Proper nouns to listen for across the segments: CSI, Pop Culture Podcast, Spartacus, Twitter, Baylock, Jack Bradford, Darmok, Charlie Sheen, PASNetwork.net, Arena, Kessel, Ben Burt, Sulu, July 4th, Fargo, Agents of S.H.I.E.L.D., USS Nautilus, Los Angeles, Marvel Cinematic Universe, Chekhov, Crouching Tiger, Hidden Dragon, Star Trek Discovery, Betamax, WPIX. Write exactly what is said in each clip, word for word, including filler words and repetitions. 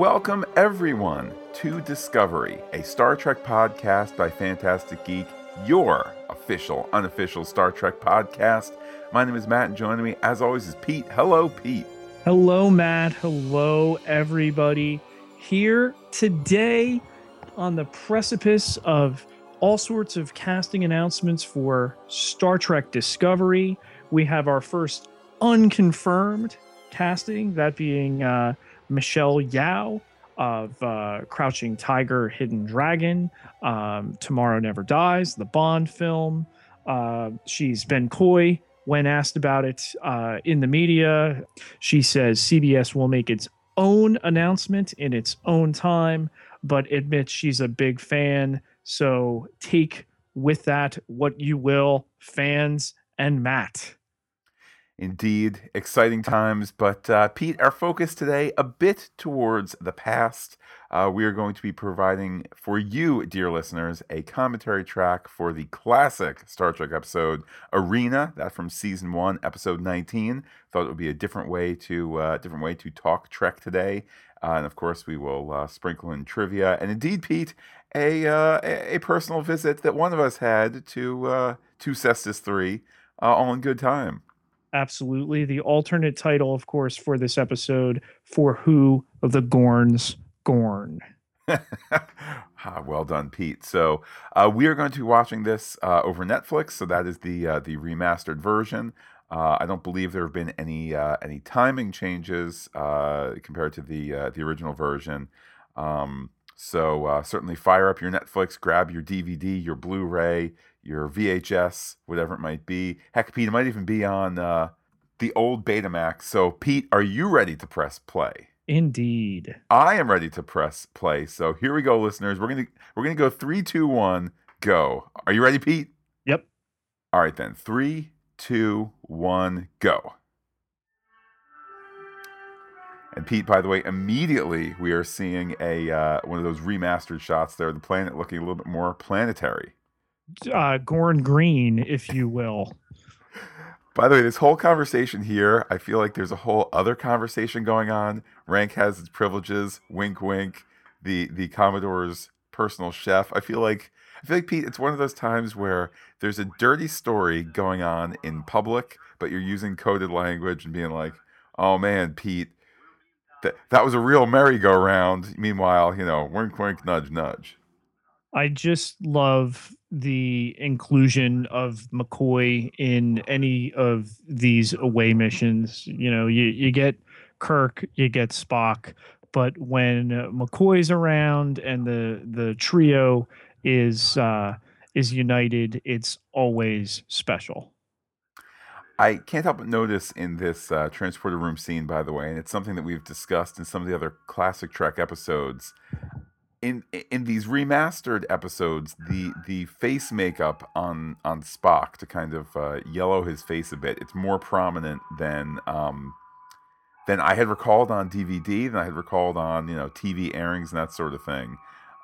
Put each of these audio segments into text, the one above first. welcome everyone to Discovery, a Star Trek podcast by Fantastic Geek, your official, unofficial Star Trek podcast. My name is Matt, and joining me, as always, is Pete. Hello, Pete. Hello, Matt. Hello, everybody. Here today on the precipice of all sorts of casting announcements for Star Trek Discovery. We have our first unconfirmed casting, that being uh, Michelle Yao of uh, Crouching Tiger, Hidden Dragon, um, Tomorrow Never Dies, the Bond film. Uh, she's been coy when asked about it uh, in the media. She says C B S will make its own announcement in its own time, but admits she's a big fan. So take with that what you will, fans and Matt. Indeed, exciting times. But uh, Pete, our focus today a bit towards the past. Uh, we are going to be providing for you, dear listeners, a commentary track for the classic Star Trek episode Arena, that from season one, episode nineteen. Thought it would be a different way to uh, different way to talk Trek today, uh, and of course we will uh, sprinkle in trivia and indeed, Pete, a uh, a personal visit that one of us had to uh, to Cestus three, uh, all in good time. Absolutely. The alternate title, of course, for this episode, For Who the Gorn's Gorn. Ah, well done, Pete. So uh, we are going to be watching this uh, over Netflix. So that is the uh, the remastered version. Uh, I don't believe there have been any uh, any timing changes uh, compared to the uh, the original version. Um, so uh, certainly fire up your Netflix, grab your D V D, your Blu-ray, your V H S, whatever it might be. Heck, Pete, it might even be on uh, the old Betamax. So, Pete, are you ready to press play? Indeed. I am ready to press play. So here we go, listeners. We're gonna we're gonna go three, two, one, go. Are you ready, Pete? Yep. All right then. Three, two, one, go. And Pete, by the way, immediately we are seeing a uh, one of those remastered shots there. The planet looking a little bit more planetary. Uh, Gorn green, if you will. By the way, this whole conversation here, I feel like there's a whole other conversation going on. Rank has its privileges. Wink, wink. The the Commodore's personal chef. I feel like I feel like Pete. It's one of those times where there's a dirty story going on in public, but you're using coded language and being like, "Oh man, Pete, that that was a real merry-go-round." Meanwhile, you know, wink, wink, nudge, nudge. I just love the inclusion of McCoy in any of these away missions. You know, you, you get Kirk, you get Spock, but when McCoy's around and the the trio is uh, is united, it's always special. I can't help but notice in this uh, transporter room scene, by the way, and it's something that we've discussed in some of the other classic Trek episodes. In in these remastered episodes, the the face makeup on on Spock to kind of uh, yellow his face a bit, it's more prominent than um, than I had recalled on D V D, than I had recalled on, you know, T V airings and that sort of thing.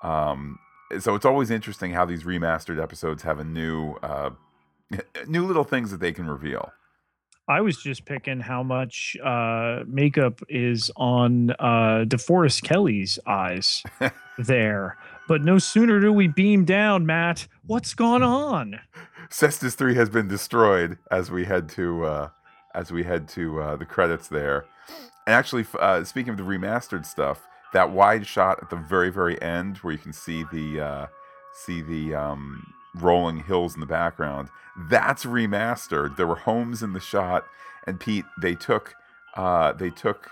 Um, so it's always interesting how these remastered episodes have a new uh, new little things that they can reveal. I was just picking how much uh, makeup is on uh, DeForest Kelley's eyes there. But no sooner do we beam down, Matt, what's gone on? Cestus three has been destroyed as we head to uh, as we head to uh, the credits there. And actually, uh, speaking of the remastered stuff, that wide shot at the very, very end where you can see the uh, see the. Um, rolling hills in the background, that's remastered. There were homes in the shot, and Pete, they took uh they took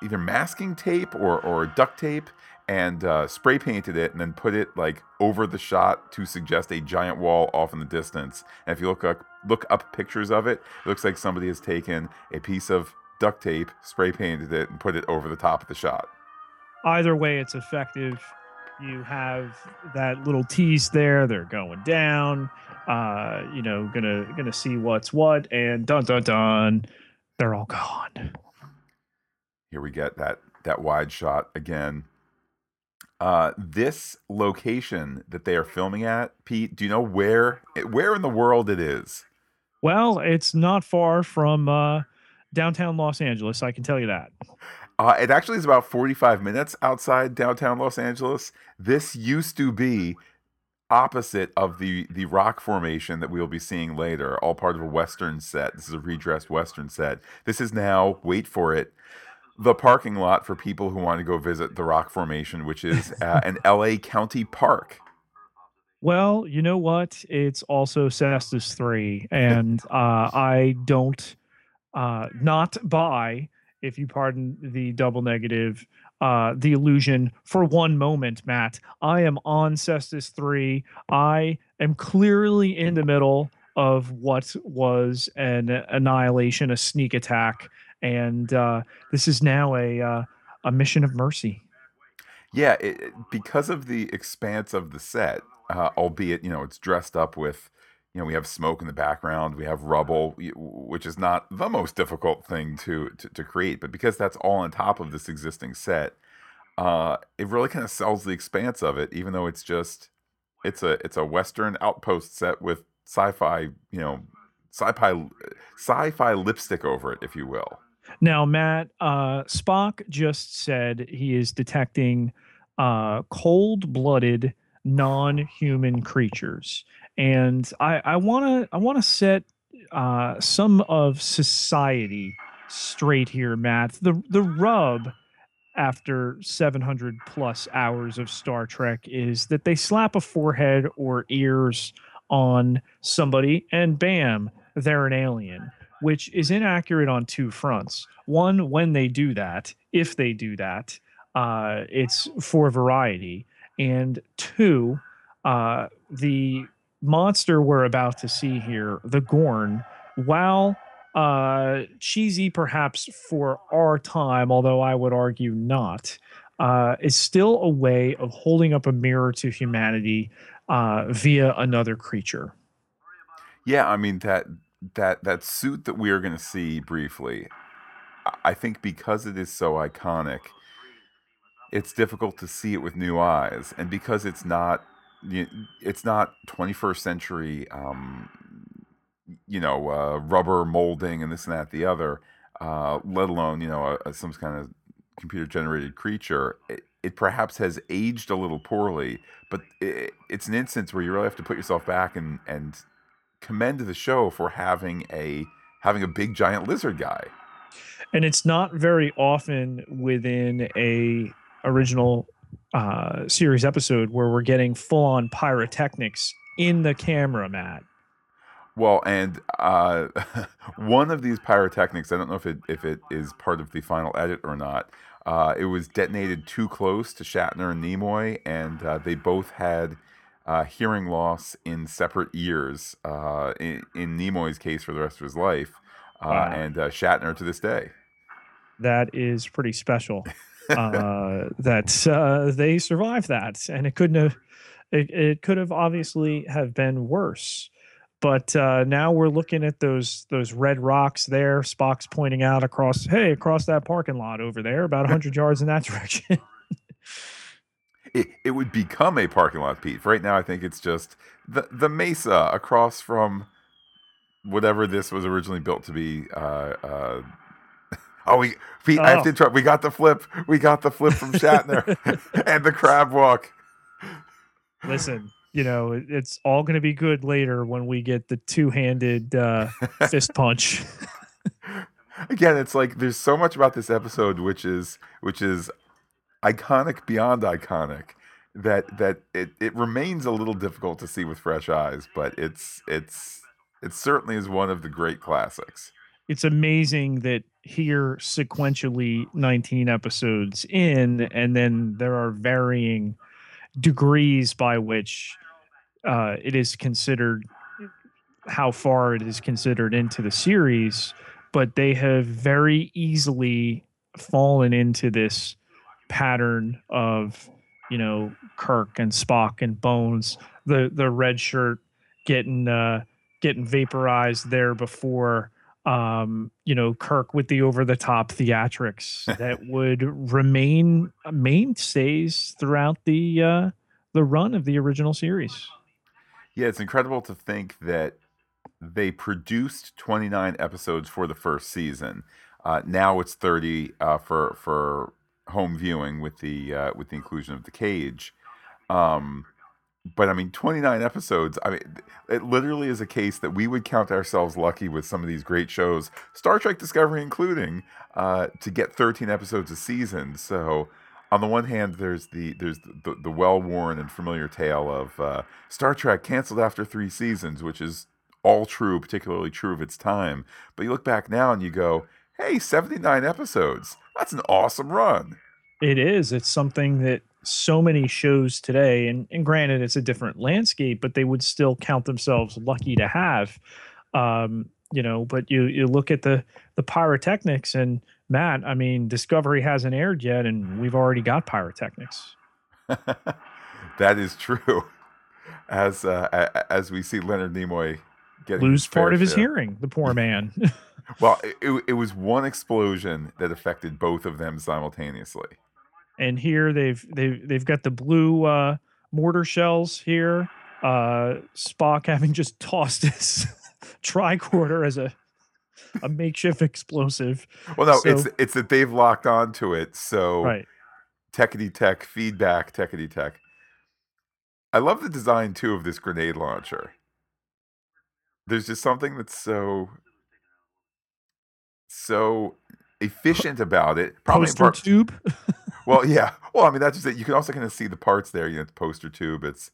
either masking tape or or duct tape and uh spray painted it and then put it like over the shot to suggest a giant wall off in the distance. And if you look up look up pictures of it, it looks like somebody has taken a piece of duct tape, spray painted it, and put it over the top of the shot. Either way, it's effective. You have that little tease there. They're going down. Uh, you know, gonna gonna see what's what, and dun dun dun, they're all gone. Here we get that that wide shot again. Uh, this location that they are filming at, Pete, do you know where where in the world it is? Well, it's not far from uh, downtown Los Angeles. I can tell you that. Uh, it actually is about forty-five minutes outside downtown Los Angeles. This used to be opposite of the, the rock formation that we will be seeing later, all part of a Western set. This is a redressed Western set. This is now, wait for it, the parking lot for people who want to go visit the rock formation, which is uh, an L A County park. Well, you know what? It's also Cestus three, and uh, I don't uh, not buy, if you pardon the double negative, uh, the illusion for one moment, Matt. I am on Cestus three. I am clearly in the middle of what was an annihilation, a sneak attack, and uh, this is now a uh, a mission of mercy. Yeah, it, because of the expanse of the set. Uh, albeit, you know, it's dressed up with, you know, we have smoke in the background, we have rubble, which is not the most difficult thing to to, to create. But because that's all on top of this existing set, uh, it really kind of sells the expanse of it, even though it's just, it's a it's a Western outpost set with sci-fi, you know, sci-fi, sci-fi lipstick over it, if you will. Now, Matt, uh, Spock just said he is detecting uh, cold-blooded non-human creatures, and I I want to I want to set uh, some of society straight here, Matt. The the rub after seven hundred plus hours of Star Trek is that they slap a forehead or ears on somebody, and bam, they're an alien, which is inaccurate on two fronts. One, when they do that, if they do that, uh, it's for variety. And two, uh, the monster we're about to see here, the Gorn, while uh, cheesy perhaps for our time, although I would argue not, uh, is still a way of holding up a mirror to humanity uh, via another creature. Yeah, I mean, that that that suit that we are going to see briefly, I think because it is so iconic, it's difficult to see it with new eyes, and because it's not, it's not twenty-first century, um, you know, uh, rubber molding and this and that, the other, uh, let alone, you know, a, a, some kind of computer-generated creature. It, it perhaps has aged a little poorly, but it, it's an instance where you really have to put yourself back and and commend the show for having a having a big giant lizard guy. And it's not very often within a original uh, series episode where we're getting full-on pyrotechnics in the camera, Matt. Well, and uh, one of these pyrotechnics, I don't know if it if it is part of the final edit or not, uh, it was detonated too close to Shatner and Nimoy, and uh, they both had uh, hearing loss in separate ears, uh, in, in Nimoy's case for the rest of his life, uh, wow. and uh, Shatner to this day. That is pretty special. uh, that uh, they survived that, and it couldn't have. It, it could have obviously have been worse, but uh, now we're looking at those those red rocks there. Spock's pointing out across, hey, across that parking lot over there, about one hundred yards in that direction. it it would become a parking lot, Pete. Right now, I think it's just the the mesa across from whatever this was originally built to be. Uh, uh, Oh, we Pete, oh. I have to interrupt. We got the flip. We got the flip from Shatner and the crab walk. Listen, you know, it's all going to be good later when we get the two-handed uh, fist punch. Again, it's like there's so much about this episode which is which is iconic beyond iconic that that it, it remains a little difficult to see with fresh eyes, but it's it's it certainly is one of the great classics. It's amazing that here sequentially nineteen episodes in, and then there are varying degrees by which uh, it is considered, how far it is considered into the series, but they have very easily fallen into this pattern of, you know, Kirk and Spock and Bones, the, the red shirt getting, uh, getting vaporized there before, Um, you know, Kirk with the over-the-top theatrics that would remain mainstays throughout the uh, the run of the original series. Yeah, it's incredible to think that they produced twenty-nine episodes for the first season. Uh, now it's thirty uh, for for home viewing with the uh, with the inclusion of the cage. Um, but I mean, twenty-nine episodes. I mean, it literally is a case that we would count ourselves lucky with some of these great shows, Star Trek Discovery including, uh, to get thirteen episodes a season. So on the one hand, there's the there's the, the well-worn and familiar tale of uh, Star Trek canceled after three seasons, which is all true, particularly true of its time. But you look back now and you go, hey, seventy-nine episodes. That's an awesome run. It is. It's something that so many shows today, and, and granted it's a different landscape, but they would still count themselves lucky to have. Um, you know, but you, you look at the, the pyrotechnics, and Matt, I mean, Discovery hasn't aired yet and we've already got pyrotechnics. That is true. As, uh, as we see Leonard Nimoy getting lose part of his hearing, the poor man. Well, it, it was one explosion that affected both of them simultaneously. And here they've they've they've got the blue uh, mortar shells here. Uh, Spock having just tossed his tricorder as a a makeshift explosive. Well, no, so, it's it's that they've locked onto it. So right. Techity tech feedback, techity tech. I love the design too of this grenade launcher. There's just something that's so. so efficient about it. Probably poster part, tube. Well, yeah. Well, I mean, that's just it. You can also kind of see the parts there. You know, the poster tube. It's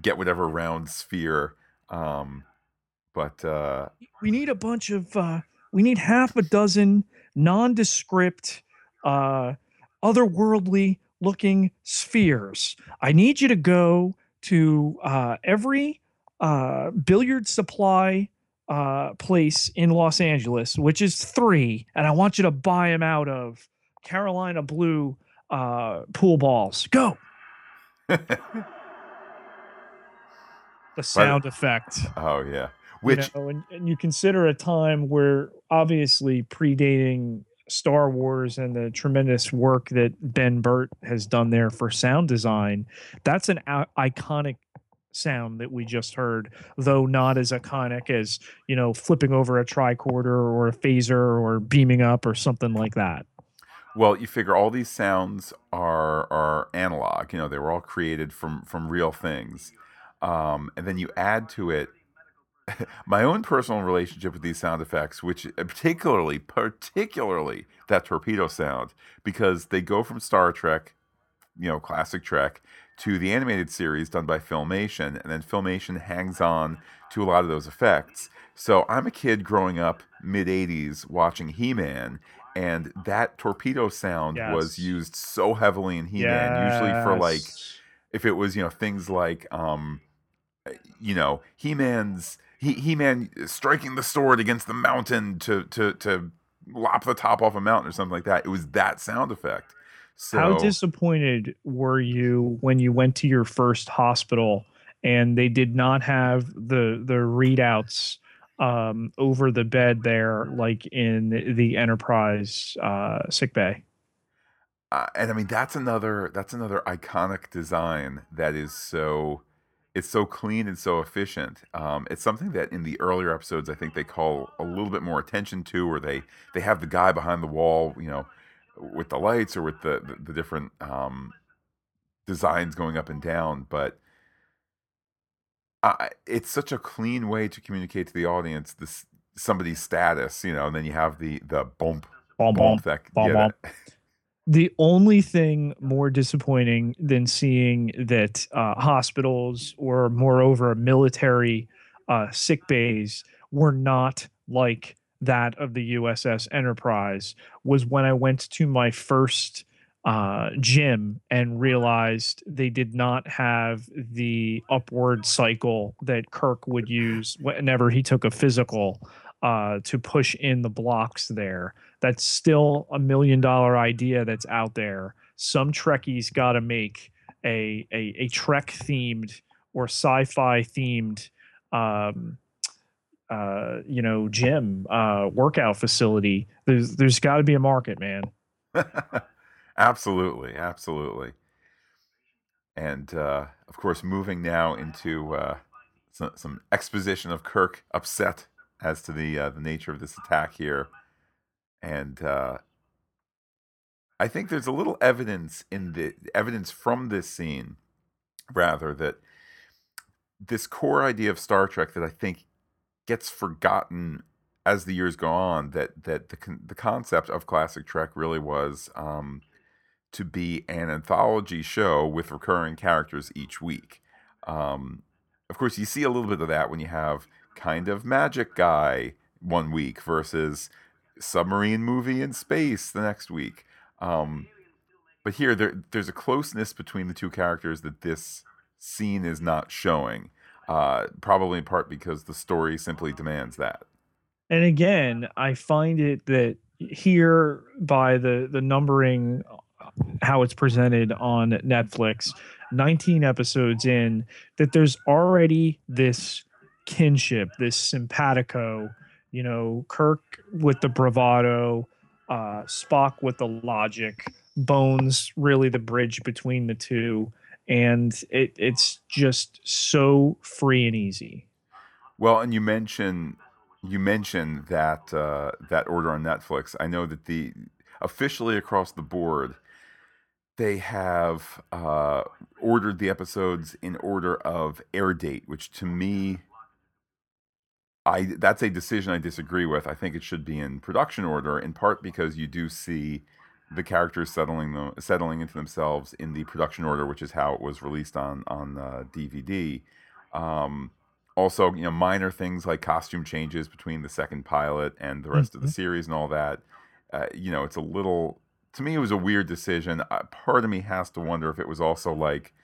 get whatever round sphere. Um, but uh, we need a bunch of. Uh, we need half a dozen nondescript, uh, otherworldly looking spheres. I need you to go to uh, every uh, billiard supply uh place in Los Angeles, which is three, and I want you to buy them out of Carolina Blue uh pool balls. Go. The sound right. effect. Oh yeah. Which you know, and, and you consider a time where obviously predating Star Wars and the tremendous work that Ben Burt has done there for sound design. That's an a- iconic sound that we just heard, though not as iconic as, you know, flipping over a tricorder or a phaser or beaming up or something like that. Well, you figure all these sounds are are analog, you know, they were all created from from real things, um and then you add to it my own personal relationship with these sound effects, which particularly particularly that torpedo sound, because they go from Star Trek, you know, classic Trek, to the animated series done by Filmation, and then Filmation hangs on to a lot of those effects. So I'm a kid growing up mid-eighties watching He-Man, and that torpedo sound yes. was used so heavily in He-Man, yes. usually for like, if it was, you know, things like, um, you know, He-Man's, he- He-Man striking the sword against the mountain to, to, to lop the top off a mountain or something like that. It was that sound effect. So, how disappointed were you when you went to your first hospital and they did not have the the readouts um, over the bed there, like in the Enterprise uh, sick bay? Uh, and I mean, that's another that's another iconic design that is so it's so clean and so efficient. Um, it's something that in the earlier episodes I think they call a little bit more attention to, or they they have the guy behind the wall, you know, with the lights or with the, the, the different um, designs going up and down. But I, it's such a clean way to communicate to the audience this somebody's status, you know, and then you have the, the bump, bump, bump, that, bump, yeah, bump. The only thing more disappointing than seeing that uh, hospitals or moreover military uh, sick bays were not like that of the U S S Enterprise was when I went to my first uh, gym and realized they did not have the upward cycle that Kirk would use whenever he took a physical uh, to push in the blocks there. That's still a million dollar idea that's out there. Some Trekkies got to make a, a, a Trek themed or sci-fi themed um uh you know gym uh workout facility. There's there's got to be a market, man. absolutely absolutely and uh of course, moving now into uh some, some exposition of Kirk upset as to the uh, the nature of this attack here. And uh, I think there's a little evidence in the evidence from this scene, rather, that this core idea of Star Trek that I think gets forgotten as the years go on, that that the the concept of classic Trek really was um, to be an anthology show with recurring characters each week. Um, of course, you see a little bit of that when you have kind of magic guy one week versus submarine movie in space the next week. Um, but here, there, there's a closeness between the two characters that this scene is not showing, uh, probably in part because the story simply demands that. And again, I find it that here, by the, the numbering, how it's presented on Netflix, nineteen episodes in, that there's already this kinship, this simpatico, you know, Kirk with the bravado, uh, Spock with the logic, Bones really the bridge between the two. And it it's just so free and easy. Well, and you mentioned... You mentioned that uh, that order on Netflix. I know that the officially across the board, they have uh, ordered the episodes in order of air date, which to me, I that's a decision I disagree with. I think it should be in production order, in part because you do see the characters settling them, settling into themselves in the production order, which is how it was released on on uh, D V D. Um, Also, you know, minor things like costume changes between the second pilot and the rest mm-hmm. of the series and all that. Uh, you know, it's a little... To me, it was a weird decision. Uh, part of me has to wonder if it was also like,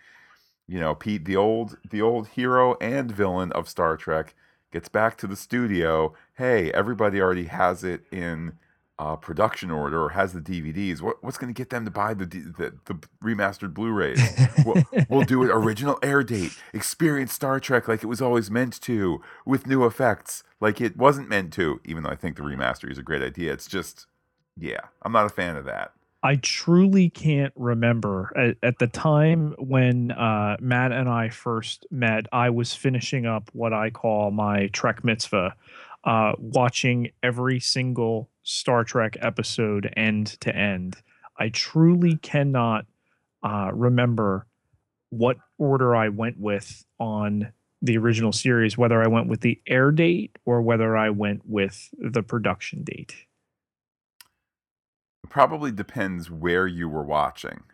you know, Pete, the old, the old hero and villain of Star Trek, gets back to the studio. Hey, everybody already has it in uh, production order or has the D V Ds. What, what's going to get them to buy the the, the remastered Blu-rays? we'll, we'll do it original air date. Experience Star Trek like it was always meant to, with new effects like it wasn't meant to, even though I think the remaster is a great idea. It's just, yeah, I'm not a fan of that. I truly can't remember. At, at the time when uh, Matt and I first met, I was finishing up what I call my Trek mitzvah, uh, watching every single Star Trek episode end to end. I truly cannot uh, remember what order I went with on the original series, whether I went with the air date or whether I went with the production date. It probably depends where you were watching.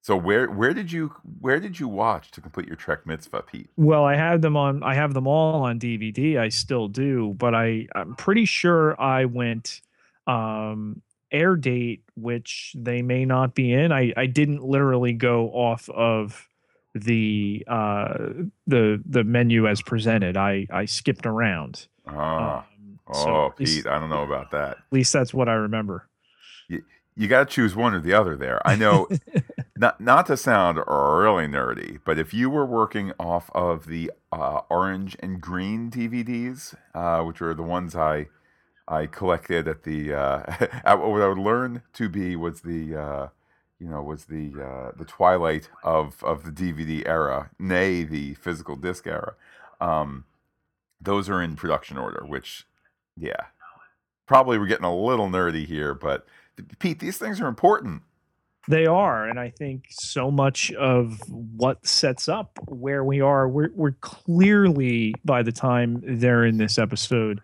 So where where did you where did you watch to complete your Trek mitzvah, Pete? Well, I have them on I have them all on D V D. I still do, but I I'm pretty sure I went Um, air date, which they may not be in. I, I didn't literally go off of the uh, the the menu as presented. I, I skipped around. Ah, um, oh, so Pete, least, I don't know about that. At least that's what I remember. You, you got to choose one or the other there. I know, not not to sound really nerdy, but if you were working off of the uh, orange and green D V Ds, uh, which are the ones I... I collected at the uh, at what I would learn to be was the uh, you know was the uh, the twilight of, of the D V D era, nay the physical disc era. Um, those are in production order, which yeah, probably we're getting a little nerdy here, but Pete, these things are important. They are, and I think so much of what sets up where we are, we're we're clearly by the time they're in this episode,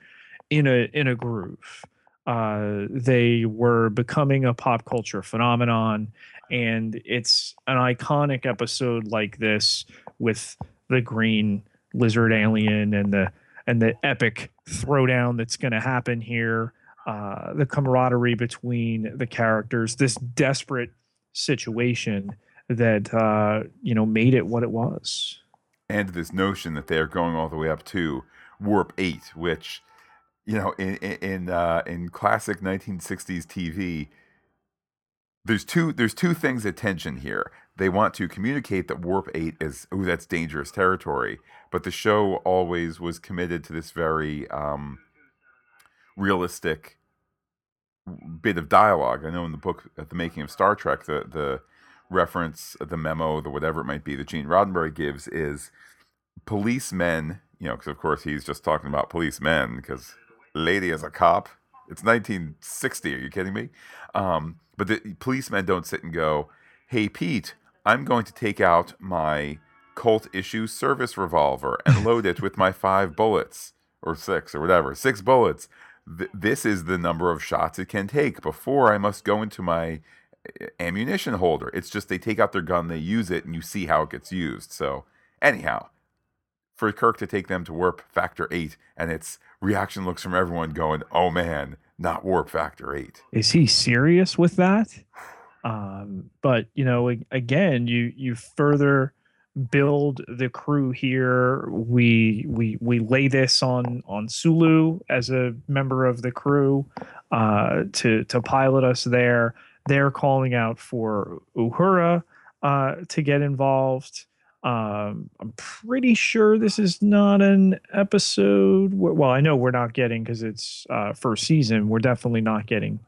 in a in a groove. Uh, they were becoming a pop culture phenomenon, and it's an iconic episode like this with the green lizard alien and the and the epic throwdown that's going to happen here, uh, the camaraderie between the characters, this desperate situation that uh, you know made it what it was. And this notion that they are going all the way up to Warp eight, which... You know, in in uh, in classic nineteen sixties T V, there's two there's two things at tension here. They want to communicate that Warp eight is oh that's dangerous territory, but the show always was committed to this very um, realistic bit of dialogue. I know in the book at the making of Star Trek, the the reference, the memo, the whatever it might be that Gene Roddenberry gives is policemen. You know, because of course he's just talking about policemen because. Lady is a cop, It's nineteen sixty. Are you kidding me? Um, but the policemen don't sit and go, hey, Pete, I'm going to take out my Colt issue service revolver and load it with my five bullets or six or whatever, six bullets. Th- this is the number of shots it can take before I must go into my ammunition holder. It's just they take out their gun, they use it, and you see how it gets used. So anyhow, for Kirk to take them to warp factor eight, and its reaction looks from everyone going, oh man, not warp factor eight. Is he serious with that? Um, but, you know, again, you you further build the crew here. We we we lay this on on Sulu as a member of the crew uh, to to pilot us there. They're calling out for Uhura uh, to get involved. Um, I'm pretty sure this is not an episode. Where, well, I know we're not getting, because it's uh, first season. We're definitely not getting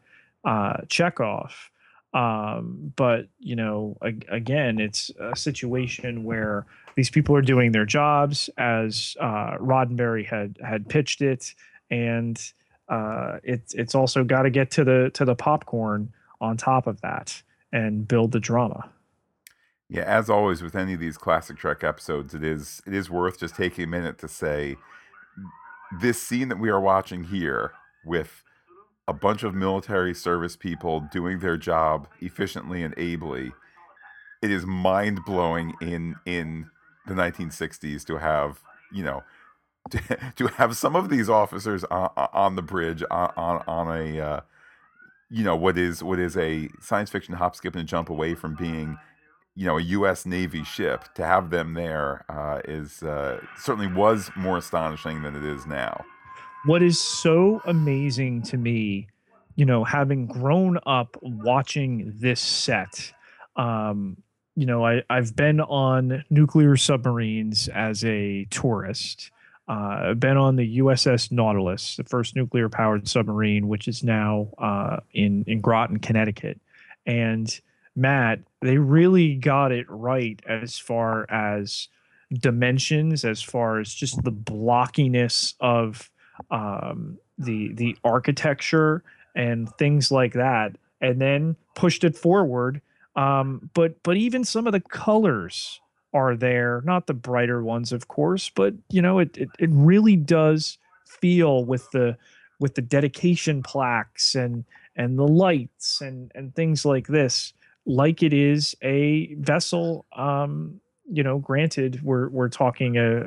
uh, Chekhov. Um, but, you know, ag- again, it's a situation where these people are doing their jobs as uh, Roddenberry had had pitched it. And uh, it's it's also got to get to the to the popcorn on top of that and build the drama. Yeah, as always with any of these classic Trek episodes, it is it is worth just taking a minute to say this scene that we are watching here with a bunch of military service people doing their job efficiently and ably, it is mind-blowing in in the nineteen sixties to have, you know, to, to have some of these officers on, on the bridge on on, on a uh, you know, what is what is a science fiction hop, skip, and jump away from being, you know, a U S Navy ship. To have them there uh, is uh, certainly was more astonishing than it is now. What is so amazing to me, you know, having grown up watching this set, um, you know, I, I've been on nuclear submarines as a tourist. Uh, I've been on the U S S Nautilus, the first nuclear-powered submarine, which is now uh, in, in Groton, Connecticut. And Matt, they really got it right as far as dimensions, as far as just the blockiness of um, the the architecture and things like that, and then pushed it forward. Um, but but even some of the colors are there, not the brighter ones, of course, but you know, it it, it really does feel with the with the dedication plaques and and the lights and and things like this, like it is a vessel. Um, you know, granted, we're we're talking a,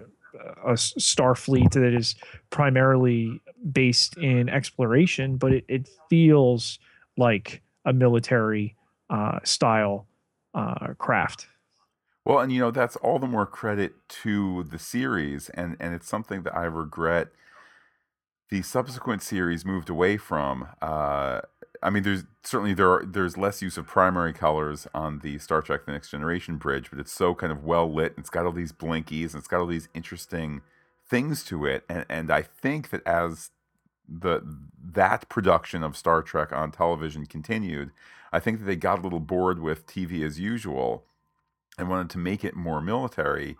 a Starfleet that is primarily based in exploration, but it, it feels like a military uh, style uh, craft. Well, and you know, that's all the more credit to the series, and and it's something that I regret the subsequent series moved away from. Uh, I mean, there's certainly there are, there's less use of primary colors on the Star Trek: The Next Generation bridge, but it's so kind of well lit, and it's got all these blinkies, and it's got all these interesting things to it. And and I think that as the that production of Star Trek on television continued, I think that they got a little bored with T V as usual and wanted to make it more military.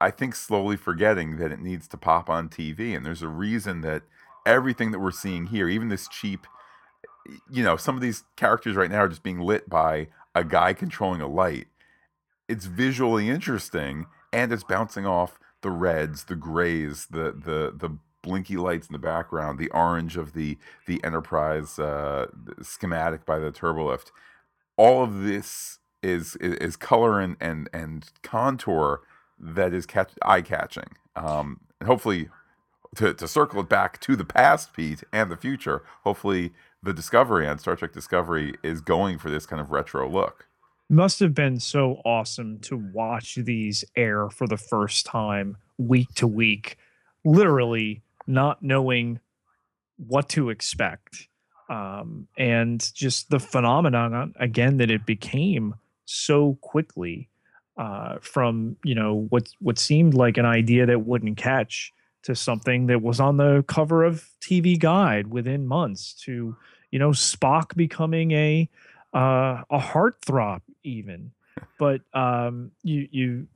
I think slowly forgetting that it needs to pop on T V, and there's a reason that everything that we're seeing here, even this cheap, you know, some of these characters right now are just being lit by a guy controlling a light. It's visually interesting, and it's bouncing off the reds, the grays, the the the blinky lights in the background, the orange of the the Enterprise uh, schematic by the turbolift. All of this is is, is color and, and and contour that is catch, eye-catching. Um, and hopefully, to to circle it back to the past, Pete, and the future, hopefully the Discovery on Star Trek Discovery is going for this kind of retro look. Must have been so awesome to watch these air for the first time week to week, literally not knowing what to expect. Um, and just the phenomenon, again, that it became so quickly uh, from, you know, what, what seemed like an idea that wouldn't catch to something that was on the cover of T V Guide within months, to, you know, Spock becoming a uh, a heartthrob even. But um, you you,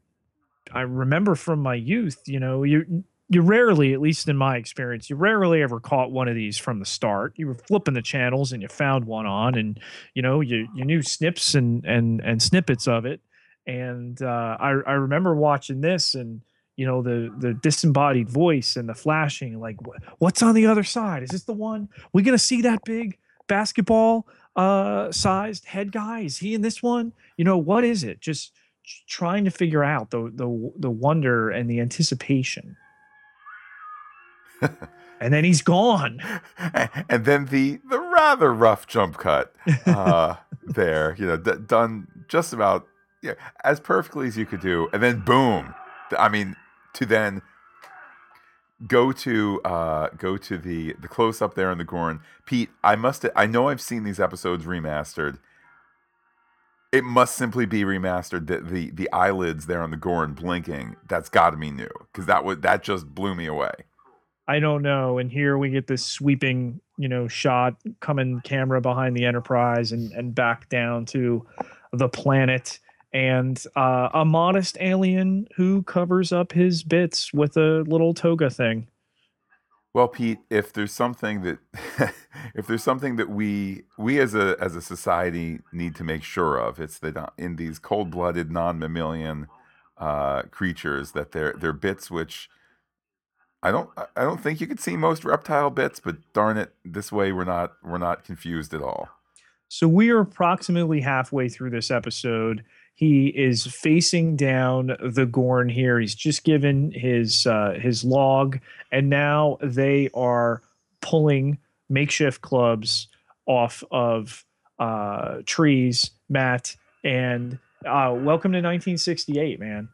I remember from my youth, you know, you you rarely, at least in my experience, you rarely ever caught one of these from the start. You were flipping the channels and you found one on, and you know, you you knew snips and and and snippets of it. And uh, I I remember watching this, and you know, the the disembodied voice and the flashing, like what's on the other side? Is this the one? We gonna see that big basketball uh, sized head guy? Is he in this one? You know, what is it? Just trying to figure out the the the wonder and the anticipation. And then he's gone. And then the the rather rough jump cut uh, there, you know, d- done just about yeah, as perfectly as you could do. And then boom. I mean, to then go to uh, go to the, the close up there in the Gorn. Pete, I must. I know I've seen these episodes remastered. It must simply be remastered. The the, the eyelids there on the Gorn blinking. That's got to be new, because that would that just blew me away. I don't know. And here we get this sweeping, you know, shot coming camera behind the Enterprise and, and back down to the planet, and uh, a modest alien who covers up his bits with a little toga thing. Well, Pete, if there's something that if there's something that we we as a as a society need to make sure of, it's that in these cold-blooded, non-mammalian uh, creatures, that they're they're bits which I don't. I don't think you could see most reptile bits, but darn it, this way we're not. We're not confused at all. So we are approximately halfway through this episode. He is facing down the Gorn here. He's just given his uh, his log, and now they are pulling makeshift clubs off of uh, trees. Matt, and uh, welcome to nineteen sixty-eight, man.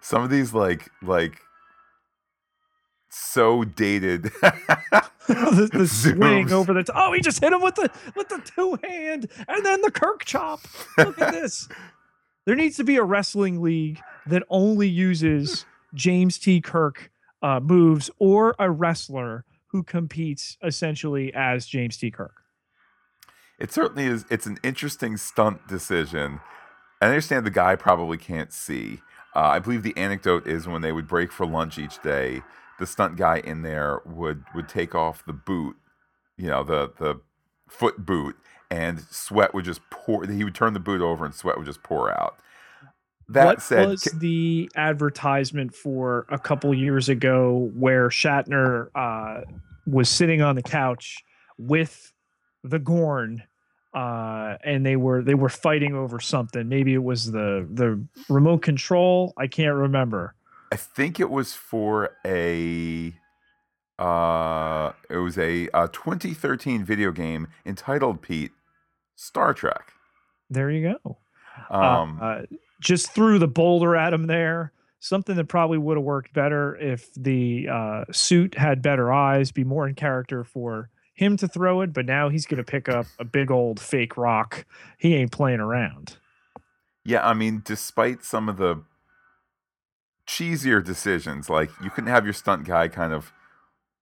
Some of these like like. So dated. the the swing over the top. Oh, he just hit him with the with the two hand, and then the Kirk chop. Look at this. There needs to be a wrestling league that only uses James T. Kirk uh, moves, or a wrestler who competes essentially as James T. Kirk. It certainly is. It's an interesting stunt decision. I understand the guy probably can't see. Uh, I believe the anecdote is when they would break for lunch each day, the stunt guy in there would, would take off the boot, you know, the, the foot boot, and sweat would just pour. He would turn the boot over and sweat would just pour out. That what said, was ca- the advertisement for a couple years ago where Shatner uh, was sitting on the couch with the Gorn, uh, and they were they were fighting over something. Maybe it was the the remote control. I can't remember. I think it was for a uh, it was a, a twenty thirteen video game entitled, Pete, Star Trek. There you go. Um, uh, uh, just threw the boulder at him there. Something that probably would have worked better if the uh, suit had better eyes, be more in character for him to throw it. But now he's going to pick up a big old fake rock. He ain't playing around. Yeah, I mean, despite some of the cheesier decisions, like you couldn't have your stunt guy kind of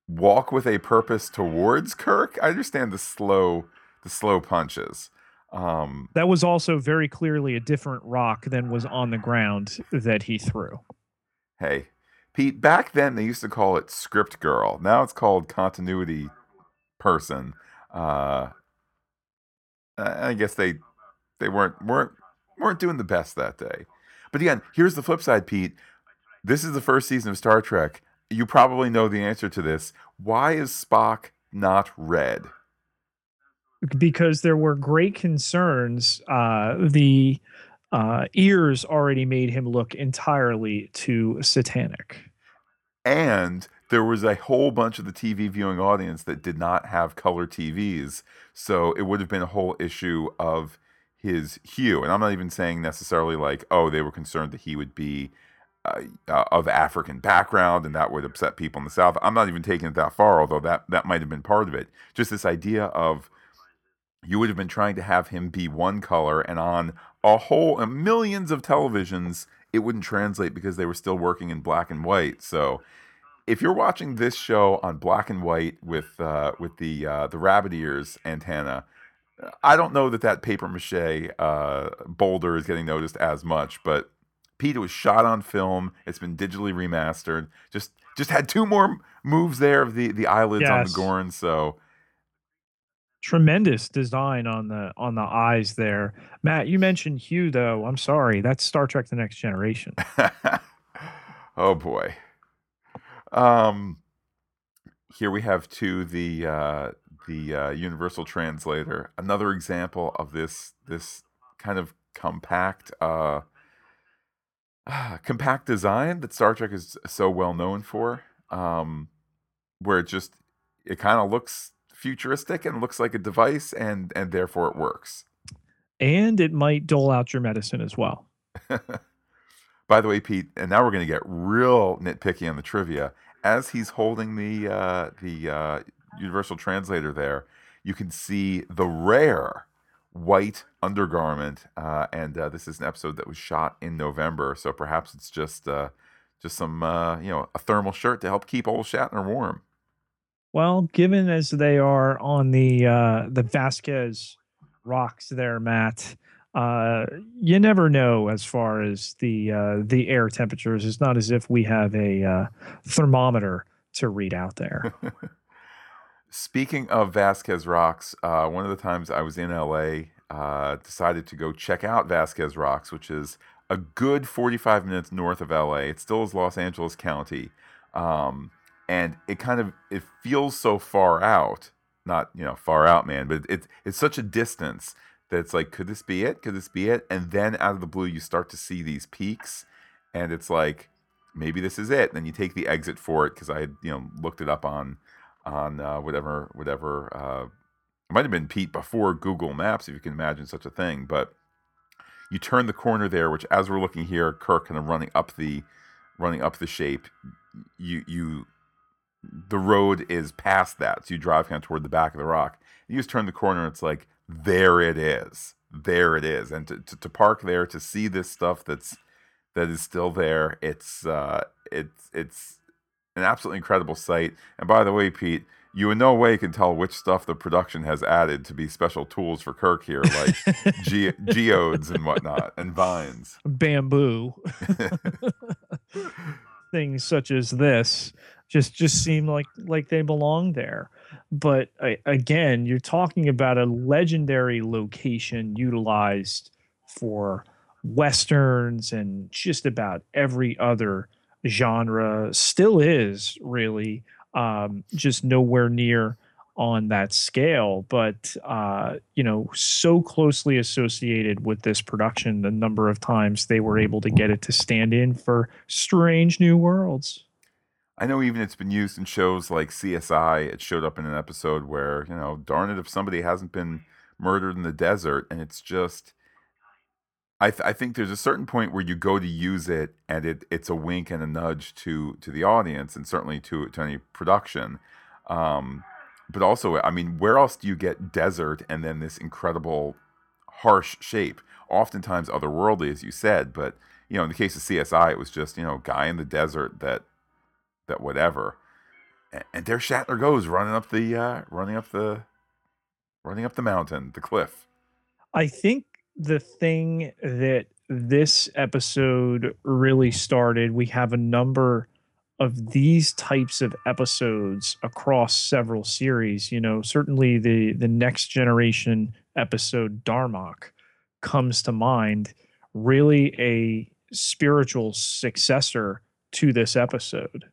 walk with a purpose towards Kirk. I understand the slow the slow punches. Um, that was also very clearly a different rock than was on the ground that he threw. Hey, Pete, back then they used to call it script girl. Now it's called continuity person. Uh, I guess they they weren't weren't weren't doing the best that day. But again, here's the flip side, Pete. This is the first season of Star Trek. You probably know the answer to this. Why is Spock not red? Because there were great concerns. Uh, the uh, ears already made him look entirely too satanic. And there was a whole bunch of the T V viewing audience that did not have color T Vs. So it would have been a whole issue of his hue. And I'm not even saying necessarily like, oh, they were concerned that he would be Uh, uh, of African background, and that would upset people in the South. I'm not even taking it that far, although that, that might have been part of it. Just this idea of you would have been trying to have him be one color, and on a whole uh, millions of televisions, it wouldn't translate because they were still working in black and white. So if you're watching this show on black and white with uh, with the uh, the rabbit ears antenna, I don't know that that papier-mâché uh, boulder is getting noticed as much, but Pete, it was shot on film. It's been digitally remastered. Just just had two more moves there of the, the eyelids yes. on the Gorn. So tremendous design on the on the eyes there. Matt, you mentioned Hugh, though. I'm sorry. That's Star Trek: The Next Generation. Oh, boy. Um, here we have, too, the uh, the uh, Universal Translator. Another example of this this kind of compact uh, uh, compact design that Star Trek is so well known for, um, where it just it kind of looks futuristic and looks like a device, and and therefore it works. And it might dole out your medicine as well. By the way, Pete, and now we're going to get real nitpicky on the trivia. As he's holding the uh, the uh, Universal Translator there, you can see the rare white undergarment, uh, and uh, this is an episode that was shot in November, so perhaps it's just uh, just some uh, you know a thermal shirt to help keep old Shatner warm. Well, given as they are on the uh, the Vasquez Rocks there, Matt. Uh, you never know as far as the uh, the air temperatures. It's not as if we have a uh, thermometer to read out there. Speaking of Vasquez Rocks, uh, one of the times I was in L A, uh, decided to go check out Vasquez Rocks, which is a good forty-five minutes north of L A. It still is Los Angeles County, um, and it kind of it feels so far out. Not you know far out, man, but it it's such a distance. That it's like, could this be it? Could this be it? And then out of the blue, you start to see these peaks, and it's like, maybe this is it. And then you take the exit for it because I had, you know, looked it up on, on uh, whatever, whatever. Uh, it might have been Pete before Google Maps, if you can imagine such a thing. But you turn the corner there, which as we're looking here, Kirk kind of running up the, running up the shape. You you, the road is past that, so you drive kind of toward the back of the rock. And you just turn the corner, and it's like. There it is. There it is. And to, to, to park there, to see this stuff that's that is still there, it's uh, it's it's an absolutely incredible sight. And by the way, Pete, you in no way can tell which stuff the production has added to be special tools for Kirk here, like ge- geodes and whatnot, and vines, bamboo, things such as this. Just just seem like like they belong there. But I, again, you're talking about a legendary location utilized for Westerns and just about every other genre. Still is, really, um, just nowhere near on that scale. But, uh, you know, so closely associated with this production, the number of times they were able to get it to stand in for Strange New Worlds. I know even it's been used in shows like C S I. It showed up in an episode where, you know, darn it if somebody hasn't been murdered in the desert. And it's just, I, th- I think there's a certain point where you go to use it and it it's a wink and a nudge to to the audience and certainly to, to any production. Um, but also, I mean, where else do you get desert and then this incredible harsh shape? Oftentimes otherworldly, as you said, but, you know, in the case of C S I, it was just, you know, guy in the desert that, that whatever, and, and there Shatner goes running up the uh, running up the running up the mountain, the cliff. I think the thing that this episode really started. We have a number of these types of episodes across several series. You know, certainly the the Next Generation episode Darmok comes to mind. Really, a spiritual successor to this episode.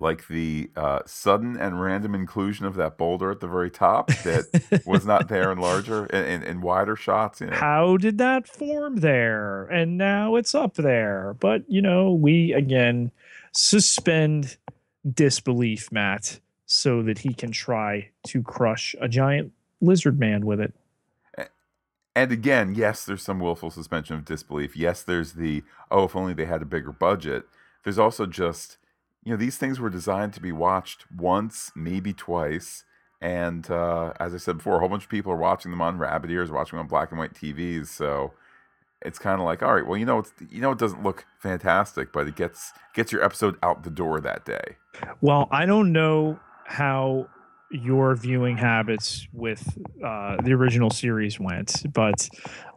Like the uh, sudden and random inclusion of that boulder at the very top that was not there in larger and in, in wider shots. You know. How did that form there? And now it's up there. But, you know, we, again, suspend disbelief, Matt, so that he can try to crush a giant lizard man with it. And again, yes, there's some willful suspension of disbelief. Yes, there's the, oh, if only they had a bigger budget. There's also just... You know, these things were designed to be watched once, maybe twice. And uh, as I said before, a whole bunch of people are watching them on rabbit ears, watching them on black and white T Vs. So it's kind of like, all right, well, you know, it's, you know, it doesn't look fantastic, but it gets gets your episode out the door that day. Well, I don't know how your viewing habits with uh, the original series went, but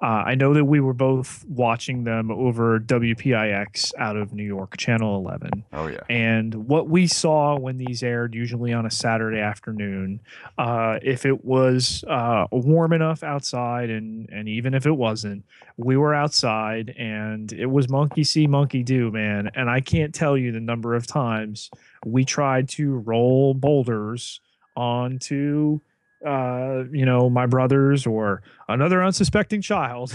uh, I know that we were both watching them over W P I X out of New York, Channel eleven. Oh, yeah. And what we saw when these aired, usually on a Saturday afternoon, uh, if it was uh, warm enough outside, and, and even if it wasn't, we were outside, and it was monkey see, monkey do, man. And I can't tell you the number of times we tried to roll boulders onto, uh, you know, my brothers or another unsuspecting child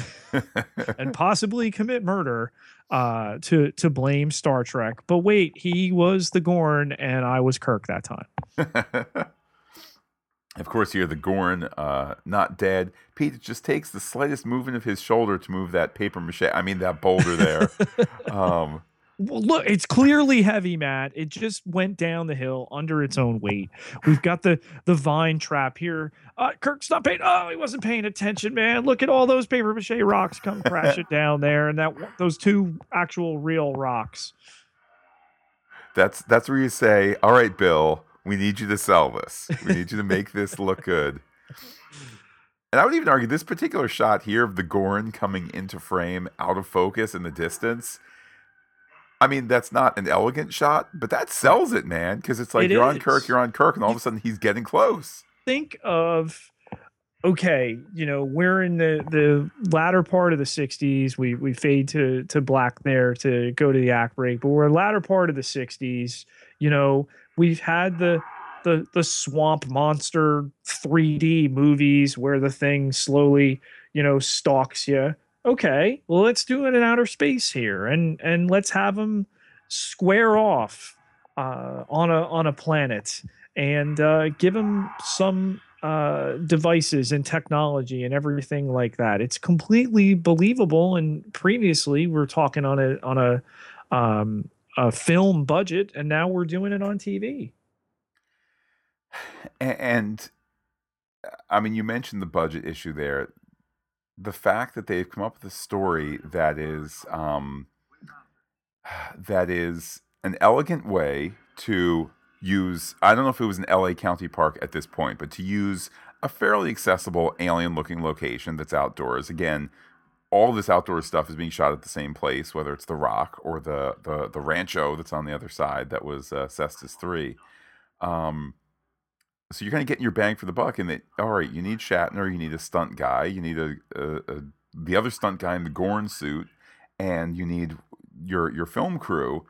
and possibly commit murder uh, to, to blame Star Trek. But wait, he was the Gorn and I was Kirk that time. Of course, here the Gorn, uh, not dead. Pete just takes the slightest movement of his shoulder to move that paper mache. I mean, that boulder there. um, Well, look, it's clearly heavy, Matt. It just went down the hill under its own weight. We've got the the vine trap here. Uh, Kirk's not paying. Oh, he wasn't paying attention, man. Look at all those paper mache rocks come crashing down there, and that those two actual real rocks. That's that's where you say, "All right, Bill, we need you to sell this. We need you to make this look good." And I would even argue this particular shot here of the Gorn coming into frame, out of focus in the distance. I mean, that's not an elegant shot, but that sells it, man, because it's like it you're is. on Kirk, you're on Kirk, and all of a sudden he's getting close. Think of, okay, you know, we're in the, the latter part of the sixties. We we fade to, to black there to go to the act break, but we're latter part of the sixties. You know, we've had the the the swamp monster three D movies where the thing slowly, you know, stalks you. Okay, well, let's do it in outer space here, and and let's have them square off uh, on a on a planet, and uh, give them some uh, devices and technology and everything like that. It's completely believable. And previously, we're talking on a on a um, a film budget, and now we're doing it on T V. And I mean, you mentioned the budget issue there. The fact that they've come up with a story that is um, that is an elegant way to use, I don't know if it was an L A County park at this point, but to use a fairly accessible alien-looking location that's outdoors. Again, all this outdoor stuff is being shot at the same place, whether it's the Rock or the the, the Rancho that's on the other side that was uh, Cestus three. Um So you're kind of getting your bang for the buck in that, all right, you need Shatner, you need a stunt guy, you need a, a, a the other stunt guy in the Gorn suit, and you need your your film crew,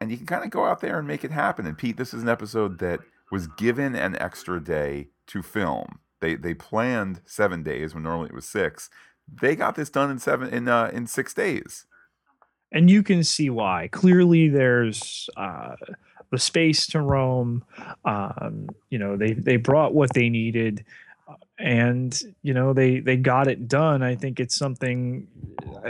and you can kind of go out there and make it happen. And Pete, this is an episode that was given an extra day to film. They they planned seven days when normally it was six. They got this done in seven in uh, in six days, and you can see why. Clearly, there's. Uh... The space to roam, um, you know, they they brought what they needed, and you know they they got it done. I think it's something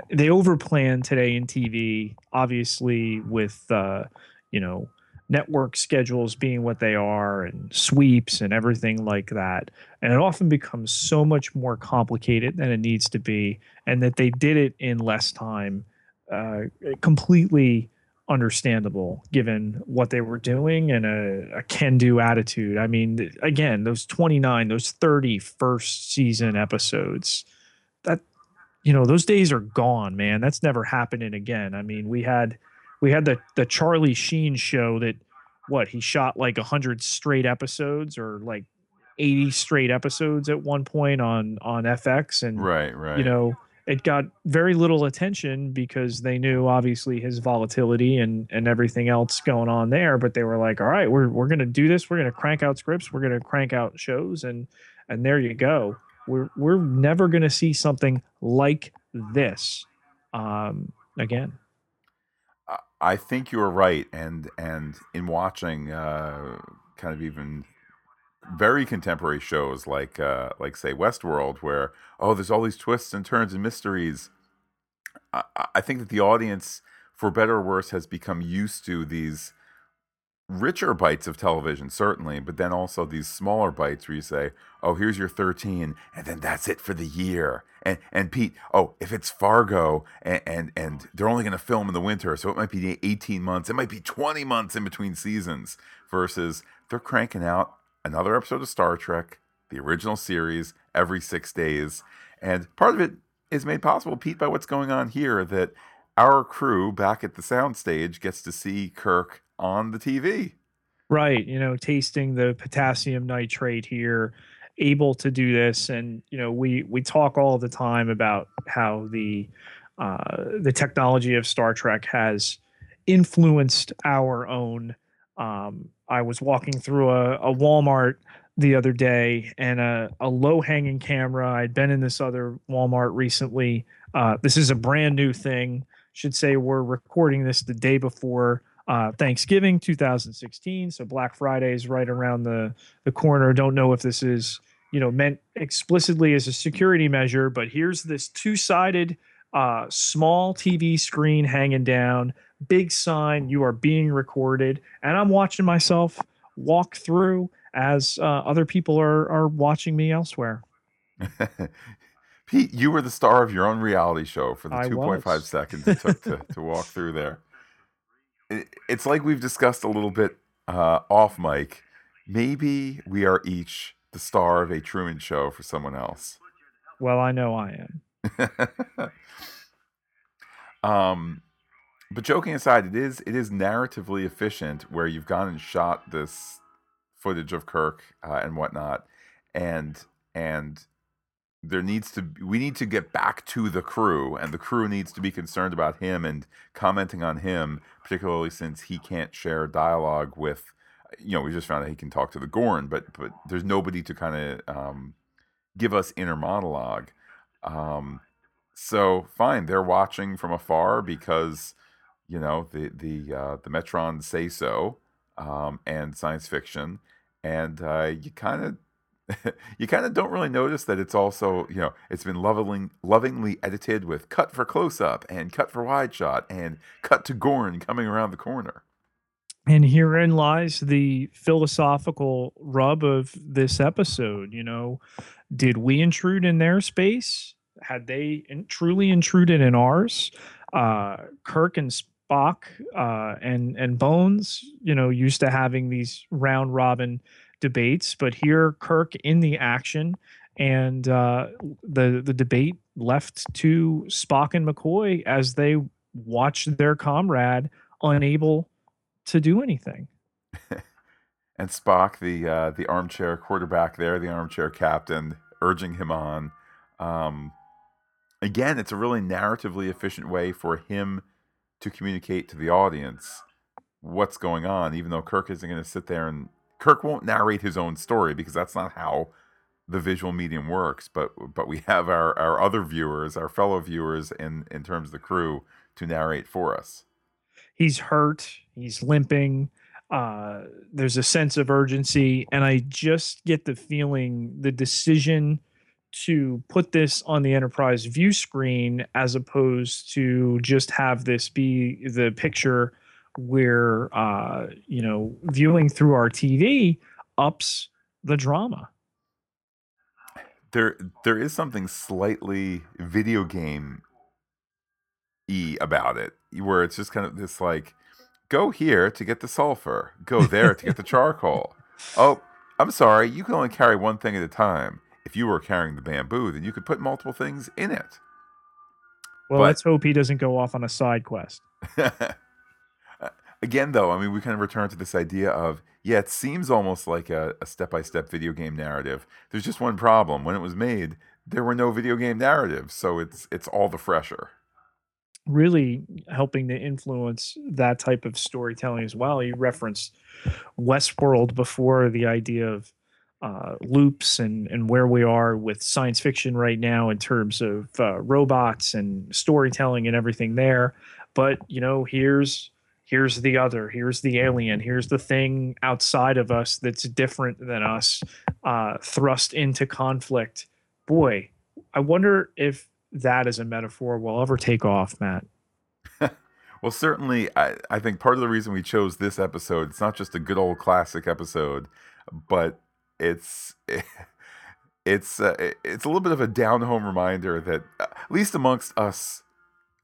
they overplanned today in T V, obviously with uh, you know network schedules being what they are and sweeps and everything like that. And it often becomes so much more complicated than it needs to be, and that they did it in less time, uh, completely. Understandable given what they were doing and a, a can-do attitude. I mean, again, those twenty-nine, those thirty first season episodes, that, you know, those days are gone, man. That's never happening again. I mean, we had we had the the Charlie Sheen show that, what, he shot like one hundred straight episodes or like eighty straight episodes at one point on on F X, and right, right, you know. It got very little attention because they knew obviously his volatility and, and everything else going on there. But they were like, all right, we're we're gonna do this. We're gonna crank out scripts. We're gonna crank out shows, and and there you go. We're we're never gonna see something like this um, again. I think you are right, and and in watching uh, kind of even. Very contemporary shows like, uh, like say Westworld, where oh, there's all these twists and turns and mysteries. I, I think that the audience, for better or worse, has become used to these richer bites of television, certainly, but then also these smaller bites where you say, oh, here's your thirteen, and then that's it for the year. And and Pete, oh, if it's Fargo, and and, and they're only going to film in the winter, so it might be eighteen months, it might be twenty months in between seasons. Versus they're cranking out another episode of Star Trek, the original series, every six days. And part of it is made possible, Pete, by what's going on here, that our crew back at the soundstage gets to see Kirk on the T V. Right. You know, tasting the potassium nitrate here, able to do this. And, you know, we, we talk all the time about how the, uh, the technology of Star Trek has influenced our own. Um, I was walking through a, a Walmart the other day, and a, a low-hanging camera. I'd been in this other Walmart recently. Uh, this is a brand new thing. Should say we're recording this the day before uh, Thanksgiving two thousand sixteen, so Black Friday is right around the, the corner. Don't know if this is, you know, meant explicitly as a security measure, but here's this two-sided uh, small T V screen hanging down, big sign, you are being recorded, and I'm watching myself walk through as uh, other people are, are watching me elsewhere. Pete, you were the star of your own reality show for the two point five seconds it took to, to walk through there. It, it's like we've discussed a little bit uh, off mic. Maybe we are each the star of a Truman Show for someone else. Well, I know I am. um, but joking aside, it is it is narratively efficient where you've gone and shot this footage of Kirk uh, and whatnot, and and there needs to we need to get back to the crew, and the crew needs to be concerned about him and commenting on him, particularly since he can't share dialogue with, you know, we just found out he can talk to the Gorn, but but there's nobody to kind of um, give us inner monologue. Um, so fine, they're watching from afar because, you know, the the uh, the Metron say so. Um, and science fiction, and uh, you kind of you kind of don't really notice that it's also, you know, it's been lovingly lovingly edited with cut for close up and cut for wide shot and cut to Gorn coming around the corner. And herein lies the philosophical rub of this episode. You know, did we intrude in their space? Had they in- truly intruded in ours? Uh, Kirk and Sp- Spock uh, and and Bones, you know, used to having these round robin debates, but here Kirk in the action, and uh, the the debate left to Spock and McCoy as they watch their comrade unable to do anything. And Spock, the uh, the armchair quarterback there, the armchair captain, urging him on. Um, again, it's a really narratively efficient way for him to communicate to the audience what's going on, even though Kirk isn't going to sit there and Kirk won't narrate his own story because that's not how the visual medium works. But but we have our, our other viewers, our fellow viewers in, in terms of the crew, to narrate for us. He's hurt. He's limping. Uh, there's a sense of urgency. And I just get the feeling the decision to put this on the Enterprise view screen as opposed to just have this be the picture where, uh, you know, viewing through our T V ups the drama. There, there is something slightly video game-y about it, where it's just kind of this like, go here to get the sulfur, go there to get the charcoal. Oh, I'm sorry, you can only carry one thing at a time. If you were carrying the bamboo, then you could put multiple things in it. Well, but let's hope he doesn't go off on a side quest. Again, though, I mean, we kind of return to this idea of, yeah, it seems almost like a, a step-by-step video game narrative. There's just one problem. When it was made, there were no video game narratives, so it's it's all the fresher. Really helping to influence that type of storytelling as well. You referenced Westworld before, the idea of Uh, loops and, and where we are with science fiction right now in terms of uh, robots and storytelling and everything there. But, you know, here's here's the other, here's the alien, here's the thing outside of us that's different than us, uh, thrust into conflict. Boy, I wonder if that is a metaphor we'll ever take off, Matt. Well, certainly, I, I think part of the reason we chose this episode, it's not just a good old classic episode, but It's it's uh, it's a little bit of a down-home reminder that uh, at least amongst us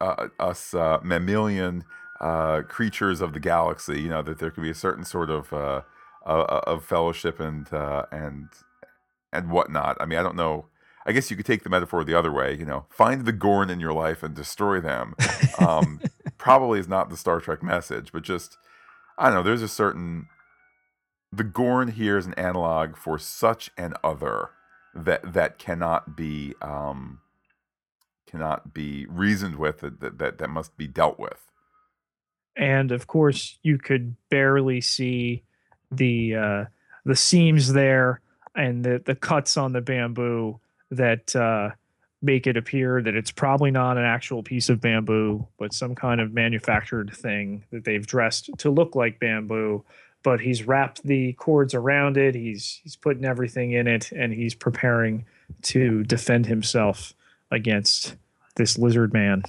uh, us uh, mammalian uh, creatures of the galaxy, you know, that there can be a certain sort of uh, uh, of fellowship and uh, and and whatnot. I mean, I don't know. I guess you could take the metaphor the other way. You know, find the Gorn in your life and destroy them. Um, probably is not the Star Trek message, but just I don't know. There's a certain the Gorn here is an analog for such an other that that cannot be um, cannot be reasoned with. That that that must be dealt with. And of course, you could barely see the uh, the seams there and the, the cuts on the bamboo that uh, make it appear that it's probably not an actual piece of bamboo, but some kind of manufactured thing that they've dressed to look like bamboo. But he's wrapped the cords around it. He's he's putting everything in it, and he's preparing to defend himself against this lizard man.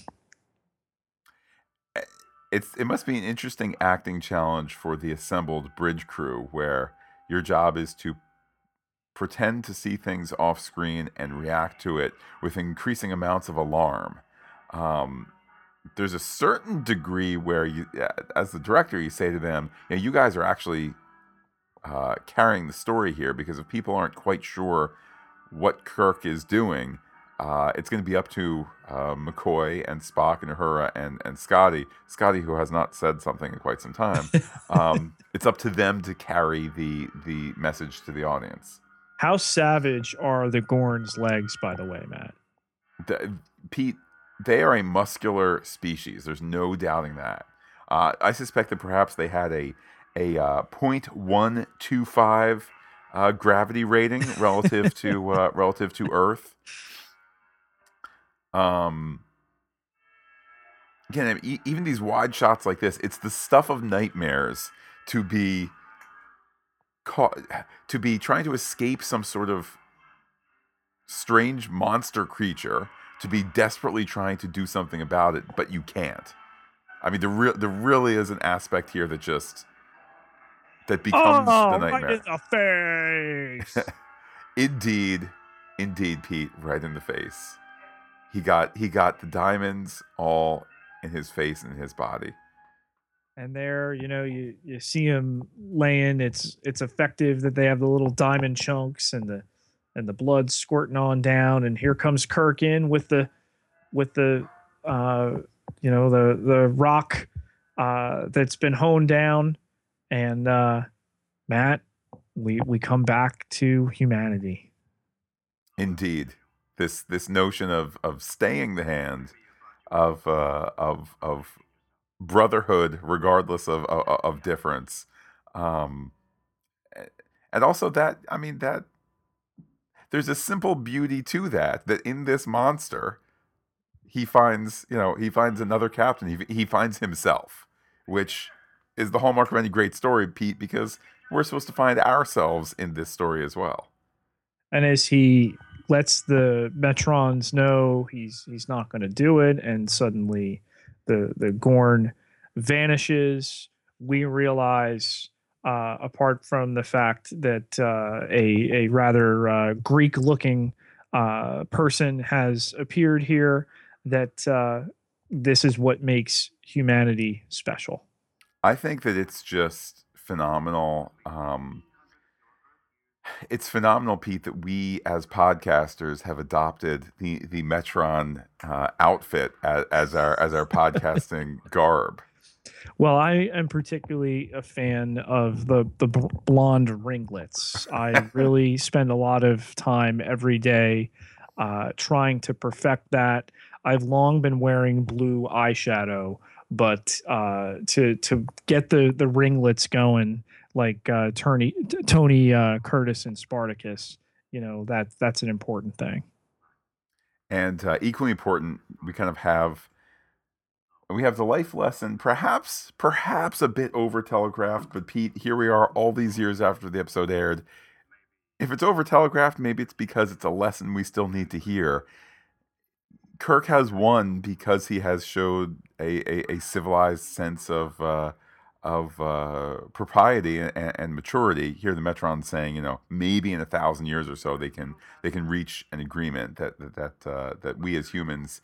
It's, it must be an interesting acting challenge for the assembled bridge crew where your job is to pretend to see things off screen and react to it with increasing amounts of alarm. Um, there's a certain degree where you, as the director, you say to them, you know, you guys are actually uh, carrying the story here, because if people aren't quite sure what Kirk is doing, Uh, it's going to be up to uh, McCoy and Spock and Uhura and, and Scotty. Scotty, who has not said something in quite some time. Um, it's up to them to carry the the message to the audience. How savage are the Gorn's legs, by the way, Matt? The, Pete, they are a muscular species. There's no doubting that. Uh, I suspect that perhaps they had a, a uh, point one two five uh, gravity rating relative to uh, relative to Earth. Um, again, I mean, even these wide shots like this, it's the stuff of nightmares to be caught, to be trying to escape some sort of strange monster creature, to be desperately trying to do something about it, but you can't. I mean, there, re- there really is an aspect here that just, that becomes oh, the nightmare. Right in the face. Indeed. Indeed, Pete, right in the face. He got he got the diamonds all in his face and his body. And there, you know, you, you see him laying. It's it's effective that they have the little diamond chunks and the and the blood squirting on down. And here comes Kirk in with the with the uh, you know the the rock uh, that's been honed down. And uh, Matt, we we come back to humanity. Indeed. This this notion of, of staying the hand, of uh, of of brotherhood regardless of of, of difference, um, and also that I mean that there's a simple beauty to that. That in this monster, he finds you know he finds another captain. He he finds himself, which is the hallmark of any great story, Pete. Because we're supposed to find ourselves in this story as well. And as he lets the Metrons know he's he's not going to do it, and suddenly the the Gorn vanishes. We realize, uh, apart from the fact that uh, a a rather uh, Greek-looking uh, person has appeared here, that uh, this is what makes humanity special. I think that it's just phenomenal. Um... It's phenomenal, Pete, that we as podcasters have adopted the the Metron uh, outfit as, as our as our podcasting garb. Well, I am particularly a fan of the the blonde ringlets. I really spend a lot of time every day uh, trying to perfect that. I've long been wearing blue eyeshadow, but uh, to to get the the ringlets going. Like uh, Tony, Tony uh, Curtis and Spartacus, you know, that that's an important thing. And uh, equally important, we kind of have we have the life lesson, perhaps perhaps a bit over telegraphed. But Pete, here we are, all these years after the episode aired. If it's over telegraphed, maybe it's because it's a lesson we still need to hear. Kirk has won because he has showed a a, a civilized sense of. Uh, of uh, propriety and, and maturity. Here the Metron saying, you know, maybe in a thousand years or so they can they can reach an agreement that that that, uh, that we as humans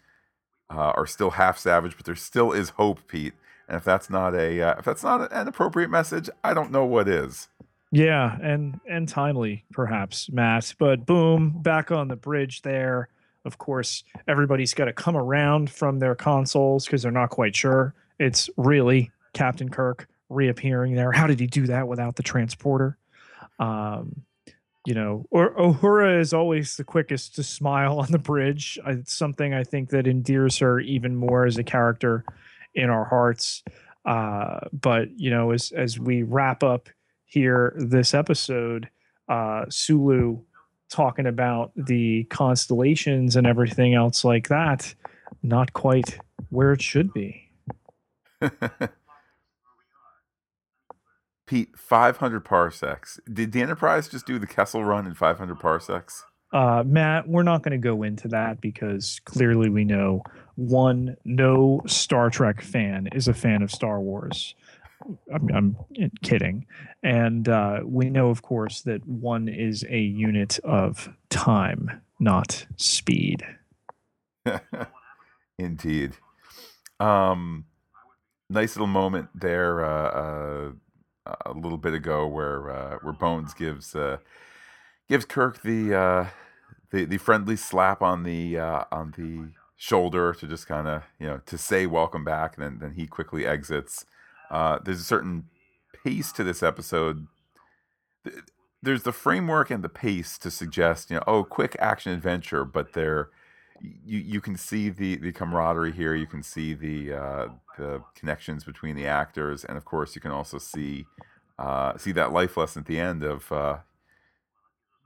uh, are still half savage, but there still is hope, Pete. And if that's not a uh, if that's not an appropriate message, I don't know what is. Yeah, and and timely, perhaps, Matt. But boom, back on the bridge there. Of course, everybody's got to come around from their consoles because they're not quite sure. It's really Captain Kirk reappearing there. How did he do that without the transporter? Um, you know, or Uhura is always the quickest to smile on the bridge. It's something I think that endears her even more as a character in our hearts. Uh, but, you know, as, as we wrap up here this episode, uh, Sulu talking about the constellations and everything else like that, not quite where it should be. Pete, five hundred parsecs. Did the Enterprise just do the Kessel Run in five hundred parsecs? Uh, Matt, we're not going to go into that because clearly we know, one, no Star Trek fan is a fan of Star Wars. I'm, I'm kidding. And uh, we know, of course, that one is a unit of time, not speed. Indeed. Um, nice little moment there uh, uh, a little bit ago where uh, where Bones gives uh, gives Kirk the, uh, the the friendly slap on the uh, on the shoulder to just kind of, you know, to say welcome back, and then, then he quickly exits. Uh, there's a certain pace to this episode. There's the framework and the pace to suggest, you know, oh, quick action adventure, but there, you you can see the, the camaraderie here. You can see the uh, the connections between the actors, and of course, you can also see uh, see that life lesson at the end of, uh,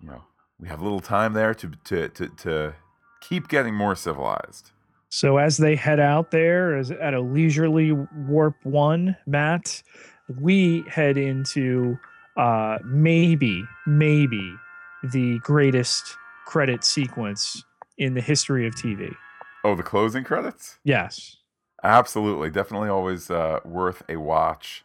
you know, we have little time there to to to, to keep getting more civilized. So as they head out there as at a leisurely warp one, Matt, we head into uh, maybe, maybe the greatest credit sequence in the history of T V. Oh, the closing credits? Yes. Absolutely. Definitely always uh, worth a watch.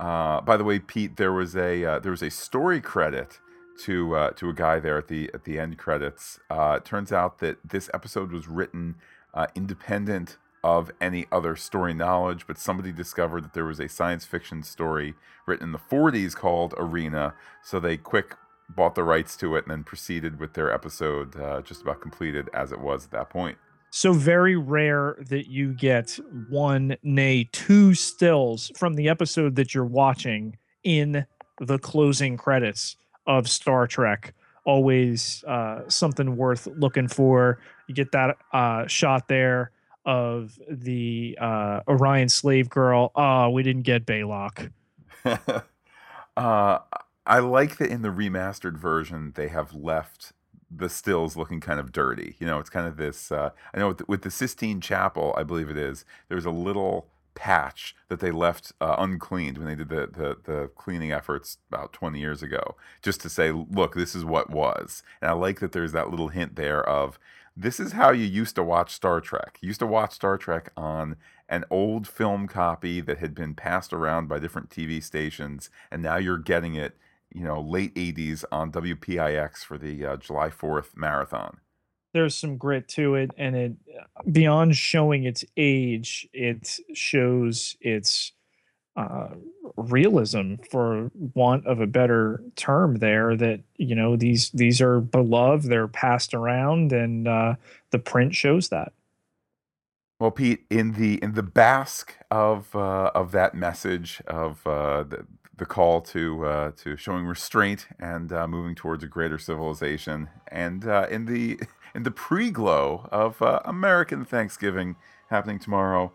Uh, by the way, Pete, there was a uh, there was a story credit to uh, to a guy there at the at the end credits. Uh, it turns out that this episode was written Uh, independent of any other story knowledge, but somebody discovered that there was a science fiction story written in the forties called Arena, so they quick bought the rights to it and then proceeded with their episode uh, just about completed as it was at that point. So very rare that you get one, nay, two stills from the episode that you're watching in the closing credits of Star Trek. Always uh, something worth looking for. You get that uh, shot there of the uh, Orion slave girl. Oh, we didn't get Baylock. uh, I like that in the remastered version, they have left the stills looking kind of dirty. You know, it's kind of this, uh, I know with the, with the Sistine Chapel, I believe it is, there's a little patch that they left uh, uncleaned when they did the, the the cleaning efforts about twenty years ago, just to say, look, this is what was. And I like that there's that little hint there of, this is how you used to watch Star Trek. You used to watch Star Trek on an old film copy that had been passed around by different T V stations, and now you're getting it, you know, late eighties on W P I X for the uh, July fourth marathon. There's some grit to it, and it, beyond showing its age, it shows its uh, realism, for want of a better term there, that, you know, these these are beloved, they're passed around, and uh, the print shows that. Well, Pete, in the in the basque of uh, of that message of uh, the the call to uh, to showing restraint and uh, moving towards a greater civilization, and uh, in the in the pre-glow of uh, American Thanksgiving happening tomorrow,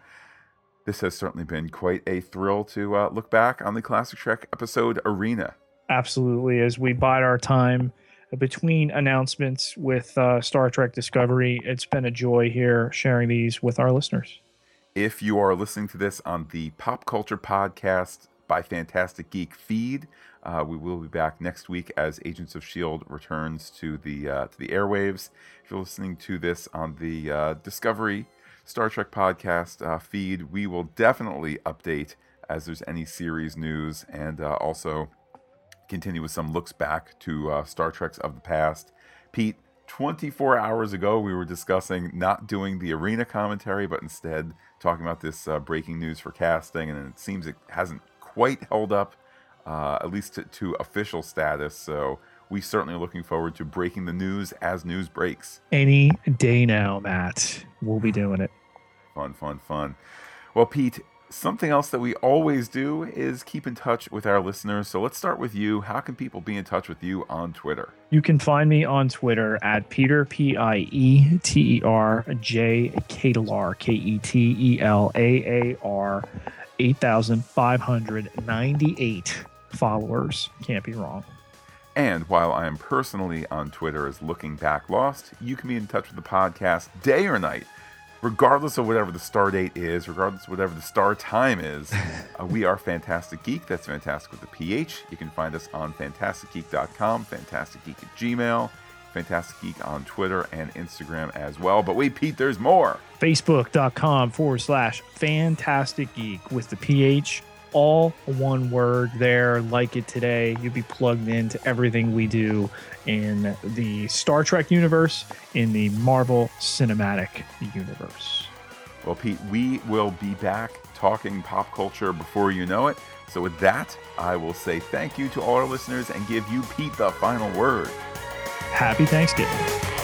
this has certainly been quite a thrill to uh, look back on the Classic Trek episode Arena. Absolutely. As we bide our time between announcements with uh, Star Trek Discovery, it's been a joy here sharing these with our listeners. If you are listening to this on the Pop Culture Podcast by Fantastic Geek feed, Uh, we will be back next week as Agents of S H I E L D returns to the uh, to the airwaves. If you're listening to this on the uh, Discovery Star Trek podcast uh, feed, we will definitely update as there's any series news, and uh, also continue with some looks back to uh, Star Treks of the past. Pete, twenty-four hours ago, we were discussing not doing the Arena commentary, but instead talking about this uh, breaking news for casting, and it seems it hasn't quite held up uh, at least to, to official status. So we certainly are looking forward to breaking the news as news breaks. Any day now, Matt. We'll be doing it. Fun, fun, fun. Well, Pete, something else that we always do is keep in touch with our listeners. So let's start with you. How can people be in touch with you on Twitter? You can find me on Twitter at Peter, P I E T E R, J K E T E L A R, K E T E L A A R, eight thousand five hundred ninety-eight followers. Can't be wrong. And while I am personally on Twitter as Looking Back Lost, you can be in touch with the podcast day or night, regardless of whatever the star date is, regardless of whatever the star time is. uh, we are Fantastic Geek. That's fantastic with a P H. You can find us on fantastic geek dot com, fantastic geek at Gmail, Fantastic Geek on Twitter and Instagram as well. But wait, Pete, there's more. Facebook.com forward slash Fantastic Geek with the P H. All one word there, like it today. You'll be plugged into everything we do in the Star Trek universe, in the Marvel Cinematic Universe. Well, Pete, we will be back talking pop culture before you know it. So with that, I will say thank you to all our listeners and give you, Pete, the final word. Happy Thanksgiving.